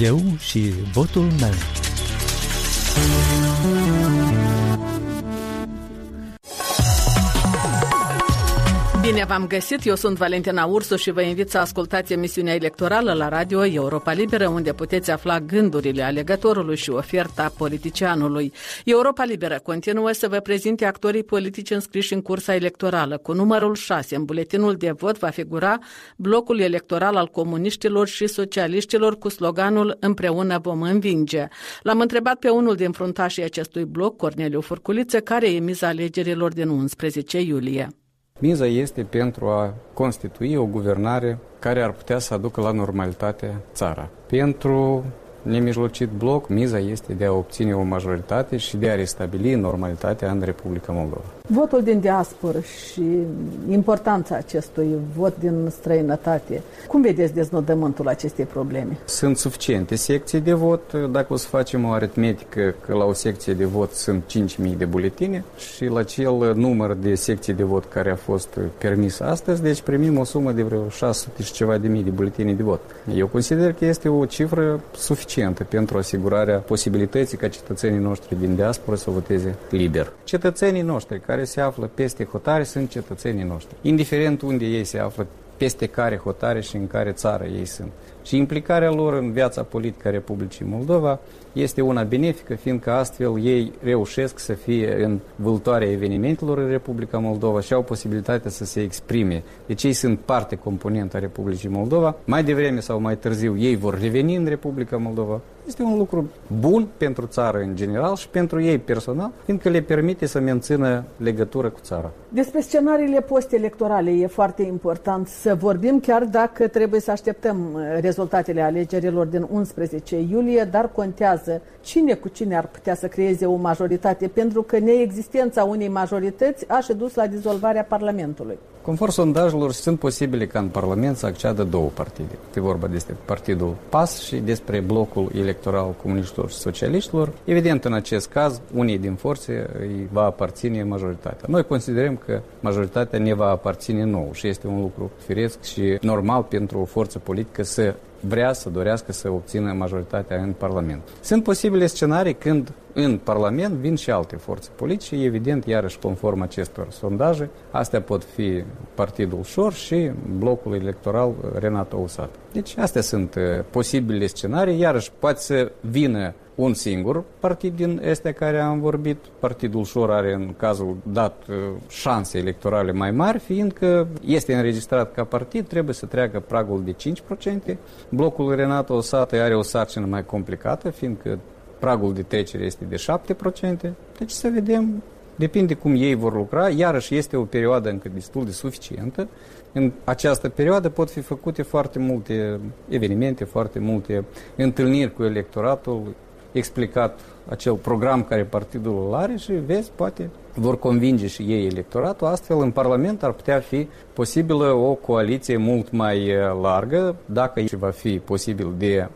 eu și votul meu. Bine v-am găsit, eu sunt Valentina Ursu și vă invit să ascultați emisiunea electorală la Radio Europa Liberă, unde puteți afla gândurile alegătorului și oferta politicianului. Europa Liberă continuă să vă prezinte actorii politici înscriși în cursa electorală. Cu numărul 6 în buletinul de vot va figura blocul electoral al comuniștilor și socialiștilor cu sloganul Împreună vom învinge. L-am întrebat pe unul din fruntașii acestui bloc, Corneliu Furculiță, care e miza alegerilor din 11 iulie. Miza este pentru a constitui o guvernare care ar putea să aducă la normalitate țara. Pentru nemijlocit bloc, miza este de a obține o majoritate și de a restabili normalitatea în Republica Moldova. Votul din diasporă și importanța acestui vot din străinătate. Cum vedeți deznodământul acestei probleme? Sunt suficiente secții de vot. Dacă o să facem o aritmetică că la o secție de vot sunt 5.000 de buletine și la cel număr de secții de vot care a fost permis astăzi, deci primim o sumă de vreo 600 și ceva de mii de buletine de vot. Eu consider că este o cifră suficientă pentru asigurarea posibilității ca cetățenii noștri din diasporă să voteze liber. Cetățenii noștri care se află peste hotare sunt cetățenii noștri, indiferent unde ei se află, peste care hotare și în care țară ei sunt. Și implicarea lor în viața politică a Republicii Moldova este una benefică, fiindcă astfel ei reușesc să fie în vâltoarea evenimentelor în Republica Moldova și au posibilitatea să se exprime. Deci ei sunt parte componentă a Republicii Moldova. Mai devreme sau mai târziu ei vor reveni în Republica Moldova. Este un lucru bun pentru țară în general și pentru ei personal, fiindcă le permite să mențină legătură cu țara. Despre scenariile post-electorale e foarte important să vorbim, chiar dacă trebuie să așteptăm rezultatele alegerilor din 11 iulie, dar contează cine cu cine ar putea să creeze o majoritate, pentru că neexistența unei majorități a și dus la dizolvarea Parlamentului. Conform sondajelor, sunt posibile ca în Parlament să acceadă două partide. Este vorba despre partidul PAS și despre blocul electoral comuniștilor și socialiștilor. Evident, în acest caz, unii din forțe îi va aparține majoritatea. Noi considerăm că majoritatea ne va aparține nouă și este un lucru firesc și normal pentru o forță politică să vrea, să dorească să obțină majoritatea în Parlament. Sunt posibile scenarii când în Parlament vin și alte forțe politice, evident, iarăși conform acestor sondaje, astea pot fi Partidul Șor și blocul electoral Renato Osată. Deci astea sunt posibile scenarii, iarăși poate să vină un singur partid din astea care am vorbit. Partidul Șor are în cazul dat șanse electorale mai mari, fiindcă este înregistrat ca partid, trebuie să treacă pragul de 5%. Blocul Renato Osată are o sarcină mai complicată, fiindcă pragul de trecere este de 7%. Deci să vedem, depinde cum ei vor lucra. Iarăși este o perioadă încă destul de suficientă. În această perioadă pot fi făcute foarte multe evenimente, foarte multe întâlniri cu electoratul, explicat acel program care partidul îl are și vezi, poate vor convinge și ei electoratul, astfel în Parlament ar putea fi posibilă o coaliție mult mai largă, dacă va fi posibil de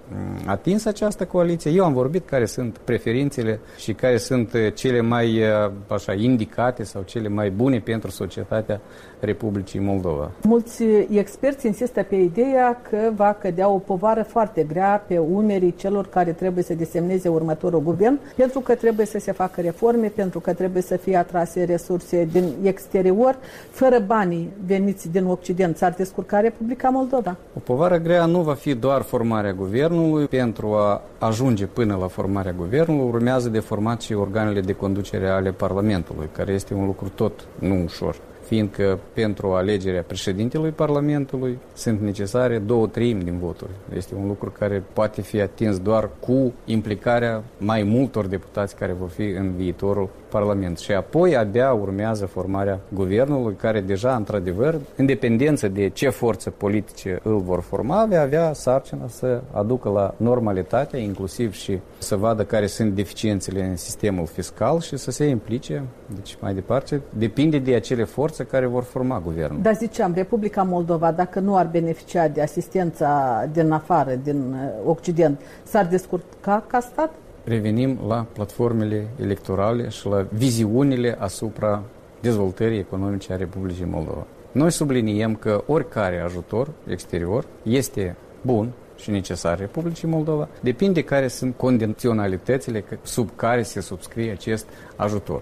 atins această coaliție. Eu am vorbit care sunt preferințele și care sunt cele mai așa indicate sau cele mai bune pentru societatea Republicii Moldova. Mulți experți insistă pe ideea că va cădea o povară foarte grea pe umerii celor care trebuie să desemneze următorul guvern, pentru că trebuie să se facă reforme, pentru că trebuie să fie atrase resurse din exterior. Fără banii veniți din Occident, s-ar descurca Republica Moldova. O povară grea nu va fi doar formarea guvernului. Pentru a ajunge până la formarea guvernului, urmează de format și organele de conducere ale Parlamentului, care este un lucru tot nu ușor, fiindcă pentru alegerea președintelui Parlamentului sunt necesare 2/3 din voturi. Este un lucru care poate fi atins doar cu implicarea mai multor deputați care vor fi în viitorul Parlament. Și apoi abia urmează formarea guvernului, care deja, într-adevăr, în dependență de ce forțe politice îl vor forma, va avea sarcina să aducă la normalitate, inclusiv și să vadă care sunt deficiențele în sistemul fiscal și să se implice. Deci, mai departe, depinde de acele forțe care vor forma guvernul. Dar ziceam, Republica Moldova, dacă nu ar beneficia de asistența din afară, din Occident, s-ar descurca ca stat? Revenim la platformele electorale și la viziunile asupra dezvoltării economice a Republicii Moldova. Noi subliniem că oricare ajutor exterior este bun și necesare Republicii Moldova, depinde care sunt condiționalitățile sub care se subscrie acest ajutor.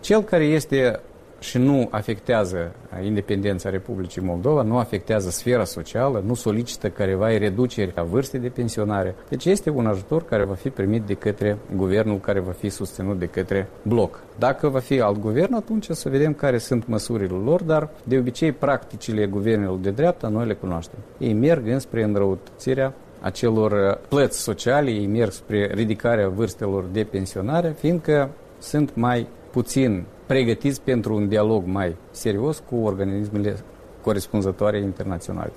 Cel care este și nu afectează independența Republicii Moldova, nu afectează sfera socială, nu solicită careva reduceri a vârstei de pensionare. Deci este un ajutor care va fi primit de către guvernul, care va fi susținut de către bloc. Dacă va fi alt guvern, atunci să vedem care sunt măsurile lor, dar de obicei practicile guvernelor de dreapta noi le cunoaștem. Ei merg înspre înrăutățirea acelor plăți sociale, ei merg spre ridicarea vârstelor de pensionare, fiindcă sunt mai puțin pregătiți pentru un dialog mai serios cu organismele corespunzătoare internaționale.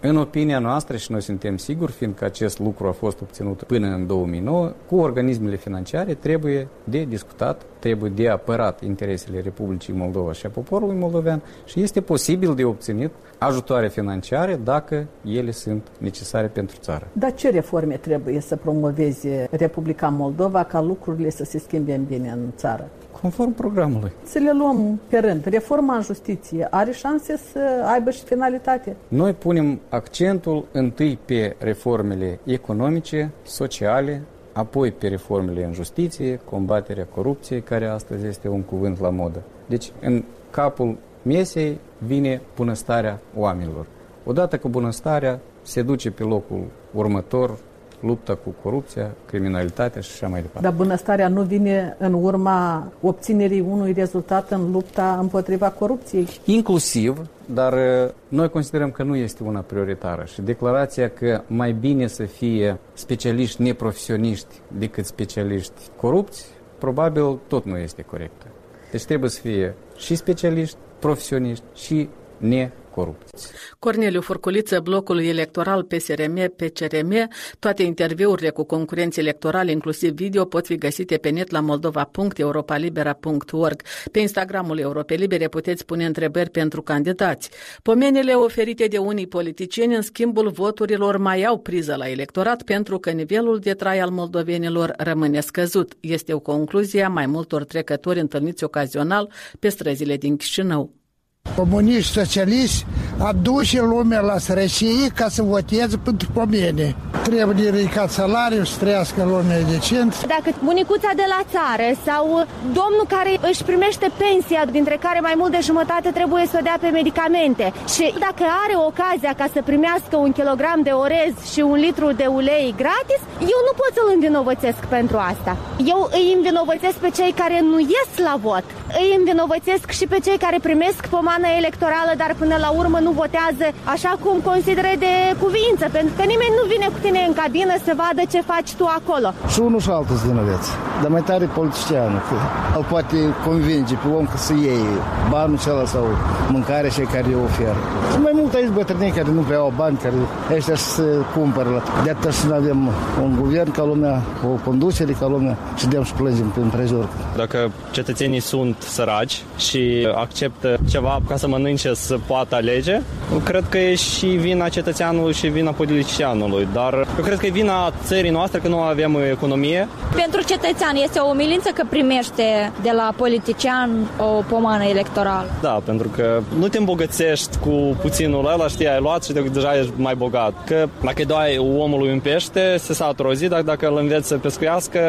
În opinia noastră, și noi suntem siguri, fiindcă acest lucru a fost obținut până în 2009, cu organismele financiare trebuie de discutat, trebuie de apărat interesele Republicii Moldova și a poporului moldovean și este posibil de obținut ajutoare financiare dacă ele sunt necesare pentru țară. Dar ce reforme trebuie să promoveze Republica Moldova ca lucrurile să se schimbe în bine în țară? Conform programului. Să le luăm pe rând. Reforma în justiție are șanse să aibă și finalitate? Noi punem accentul întâi pe reformele economice, sociale, apoi pe reformele în justiție, combaterea corupției, care astăzi este un cuvânt la modă. Deci, în capul mesei vine bunăstarea oamenilor. Odată cu bunăstarea se duce pe locul următor lupta cu corupția, criminalitatea și așa mai departe. Dar bunăstarea nu vine în urma obținerii unui rezultat în lupta împotriva corupției? Inclusiv, dar noi considerăm că nu este una prioritară și declarația că mai bine să fie specialiști neprofesioniști decât specialiști corupți, probabil tot nu este corectă. Deci trebuie să fie și specialiști, profesioniști și necorupți. Corneliu Furculiță, blocul electoral PSRM-PCRM, toate interviurile cu concurenți electorali, inclusiv video, pot fi găsite pe net la moldova.europalibera.org. Pe Instagramul Europei Libere puteți pune întrebări pentru candidați. Pomenile oferite de unii politicieni în schimbul voturilor mai au priză la electorat pentru că nivelul de trai al moldovenilor rămâne scăzut. Este o concluzie a mai multor trecători întâlniți ocazional pe străzile din Chișinău. Comuniști socialiști aduce lumea la sărăcie ca să voteze pentru pomene. Trebuie ridicat salariul, să trăiască lumea decent. Dacă bunicuța de la țară sau domnul care își primește pensia, dintre care mai mult de jumătate trebuie să o dea pe medicamente, și dacă are ocazia ca să primească un kilogram de orez și un litru de ulei gratis, eu nu pot să-l învinovățesc pentru asta. Eu îi învinovățesc pe cei care nu ies la vot. Îi învinovățesc și pe cei care primesc pomană electorală, dar până la urmă nu votează așa cum consideră de cuvință, pentru că nimeni nu vine cu tine în cabină să vadă ce faci tu acolo. Și unul și altul din viață, dar mai tare politicianul, că îl poate convinge pe om că să iei banul celălalt sau mâncarea și care îi oferă. Și mai mult aici bătrânii care nu prea au bani, care ăștia să cumpără. De-atâta și nu avem un guvern ca lumea, o conducere ca lumea și de-am și plângem prin prejur. Dacă cetățenii sunt săraci și acceptă ceva ca să mănânce, să poată alege, cred că e și vina cetățeanului și vina politicianului, dar eu cred că e vina țării noastre că nu avem economie. Pentru cetățean este o umilință că primește de la politician o pomană electorală. Da, pentru că nu te îmbogățești cu puținul ăla, știi, ai luat și deja ești mai bogat. Că dacă îi dai omului un pește, se satură o zi, dar dacă îl înveți să pescuiască,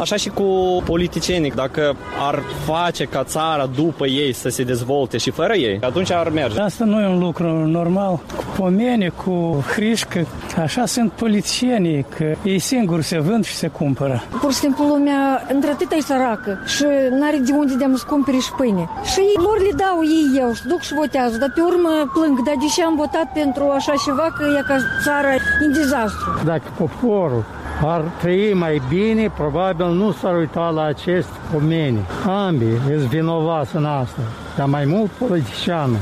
așa și cu politicienii. Dacă ar face ca țara după ei să se dezvolte și fără ei, atunci ar merge. Asta nu e un lucru normal. Cu pomene, cu hrișcă, așa sunt politicienii, că ei singuri se vând și se cumpără. Pur și simplu lumea întrătită e săracă și n-are de unde de-am să cumpere și pâine. Și lor le dau ei, eu, și duc și votează, dar pe urmă plâng, dar deși am votat pentru așa ceva, că e ca țara în dezastru. Dacă poporul ar trăi mai bine, probabil nu s-ar uita la acest pomeni. Ambii sunt vinovați în asta, dar mai mult politicianul.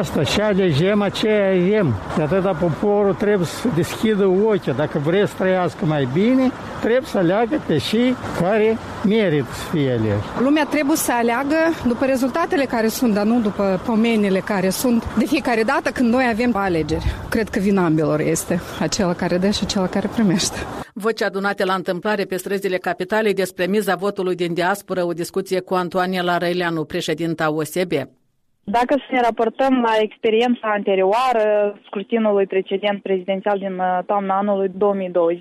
Asta, și alegem aceea avem. De atâta poporul trebuie să deschidă ochii. Dacă vreți să trăiască mai bine, trebuie să aleagă pe cei care merită să fie aleși. Lumea trebuie să aleagă după rezultatele care sunt, dar nu după pomenile care sunt. De fiecare dată când noi avem alegeri, cred că vina ambilor este acela care dă și acela care primește. Voci adunate la întâmplare pe străzile capitalei despre miza votului din diasporă, o discuție cu Antoanela Răileanu, președinta OSBE. Dacă să ne raportăm la experiența anterioară scrutinului precedent prezidențial din toamna anului 2020,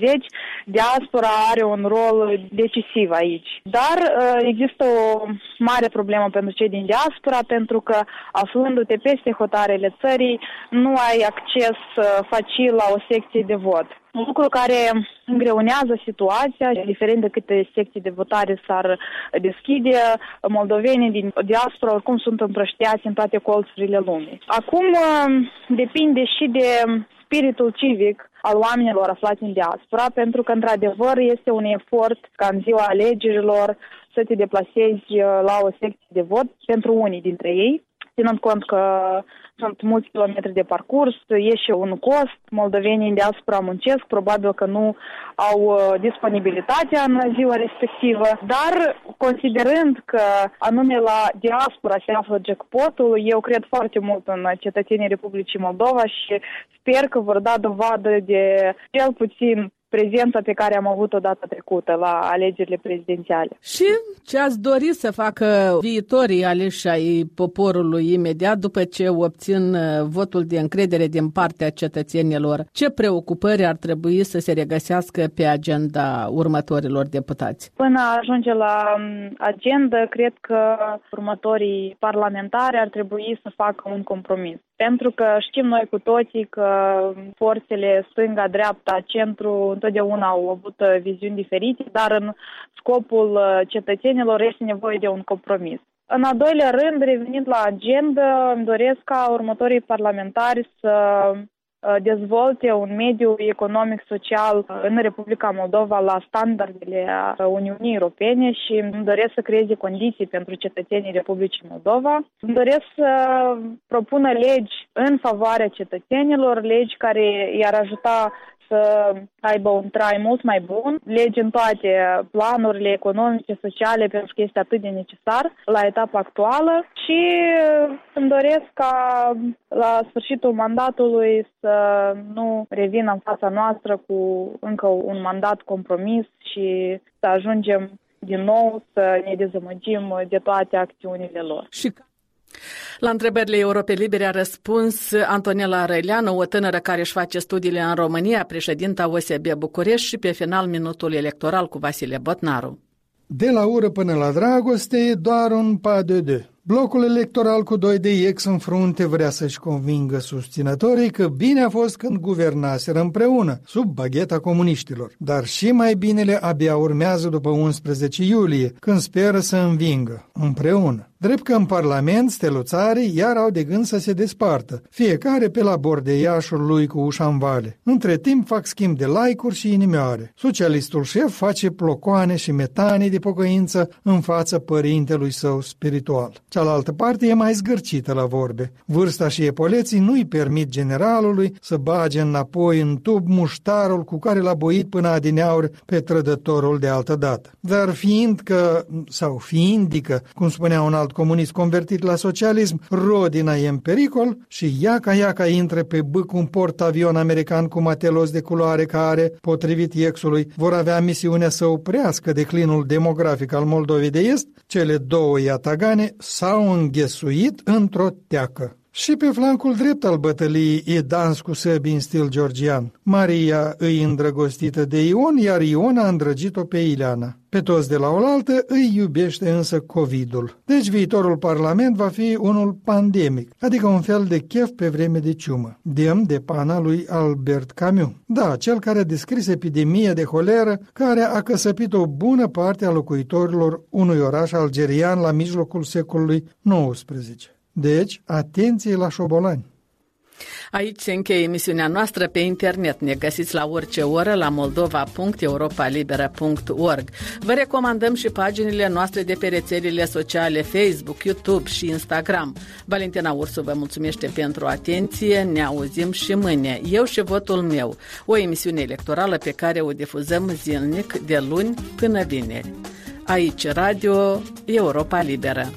diaspora are un rol decisiv aici. Dar există o mare problemă pentru cei din diaspora, pentru că aflându-te peste hotarele țării, nu ai acces facil la o secție de vot. Un lucru care îngreunează situația, indiferent de câte secții de votare s-ar deschide, moldovenii din diaspora oricum sunt împrăștiați în toate colțurile lumii. Acum depinde și de spiritul civic al oamenilor aflați în diaspora, pentru că, într-adevăr, este un efort ca în ziua alegerilor să te deplasezi la o secție de vot pentru unii dintre ei, ținând cont că sunt mulți kilometri de parcurs, e și un cost, moldovenii în diaspora muncesc, probabil că nu au disponibilitatea în ziua respectivă, dar considerând că anume la diaspora se află jackpotul, eu cred foarte mult în cetățenii Republicii Moldova și sper că vor da dovadă de cel puțin prezența pe care am avut-o data trecută la alegerile prezidențiale. Și ce ați dori să facă viitorii aleși ai poporului imediat după ce obțin votul de încredere din partea cetățenilor? Ce preocupări ar trebui să se regăsească pe agenda următorilor deputați? Până ajunge la agenda, cred că următorii parlamentari ar trebui să facă un compromis. Pentru că știm noi cu toții că forțele stânga, dreapta, centru întotdeauna au avut viziuni diferite, dar în scopul cetățenilor este nevoie de un compromis. În al doilea rând, revenind la agenda, îmi doresc ca următorii parlamentari să dezvolte un mediu economic-social în Republica Moldova la standardele Uniunii Europene și îmi doresc să creeze condiții pentru cetățenii Republicii Moldova. Îmi doresc să propună legi în favoarea cetățenilor, legi care i-ar ajuta să aibă un trai mult mai bun, legi în toate planurile economice, sociale, pentru că este atât de necesar la etapa actuală și îmi doresc ca la sfârșitul mandatului să nu revină în fața noastră cu încă un mandat compromis și să ajungem din nou să ne dezamăgim de toate acțiunile lor. La întrebările Europei Libere a răspuns Antonella Răileanu, o tânără care își face studiile în România, președinta OSBE București și pe final minutul electoral cu Vasile Botnaru. De la ură până la dragoste, doar un pas de deux. Blocul electoral cu 2 de ex în frunte vrea să-și convingă susținătorii că bine a fost când guvernaseră împreună, sub bagheta comuniștilor. Dar și mai binele abia urmează după 11 iulie, când speră să învingă, împreună. Drept că în Parlament, steluțarii iar au de gând să se despartă, fiecare pe la bordeiașul lui cu ușa în vale. Între timp fac schimb de like-uri și inimioare. Socialistul șef face plocoane și metane de pocăință în fața părintelui său spiritual. Cealaltă parte e mai zgârcită la vorbe. Vârsta și epoleții nu-i permit generalului să bage înapoi în tub muștarul cu care l-a boit până adineauri pe trădătorul de altă dată. Dar fiindică, cum spunea un alt comunist convertit la socialism, Rodina e în pericol și iaca intră pe bâc un portavion american cu matelos de culoare care, potrivit Iexului, vor avea misiunea să oprească declinul demografic al Moldovei de Est. Cele două iatagane s-au înghesuit într-o teacă. Și pe flancul drept al bătăliei e dans cu săbii în stil georgian. Maria îi îndrăgostită de Ion, iar Ion a îndrăgit-o pe Ileana. Pe toți de la oaltă îi iubește însă COVID-ul. Deci viitorul parlament va fi unul pandemic, adică un fel de chef pe vreme de ciumă. Demn de pana lui Albert Camus. Da, cel care a descris epidemia de holeră care a căsăpit o bună parte a locuitorilor unui oraș algerian la mijlocul secolului XIX. Deci, atenție la șobolani! Aici se încheie emisiunea noastră. Pe internet ne găsiți la orice oră la moldova.europalibera.org. Vă recomandăm și paginile noastre de pe rețelele sociale Facebook, YouTube și Instagram. Valentina Ursu vă mulțumește pentru atenție. Ne auzim și mâine. Eu și votul meu. O emisiune electorală pe care o difuzăm zilnic de luni până vineri. Aici Radio Europa Liberă.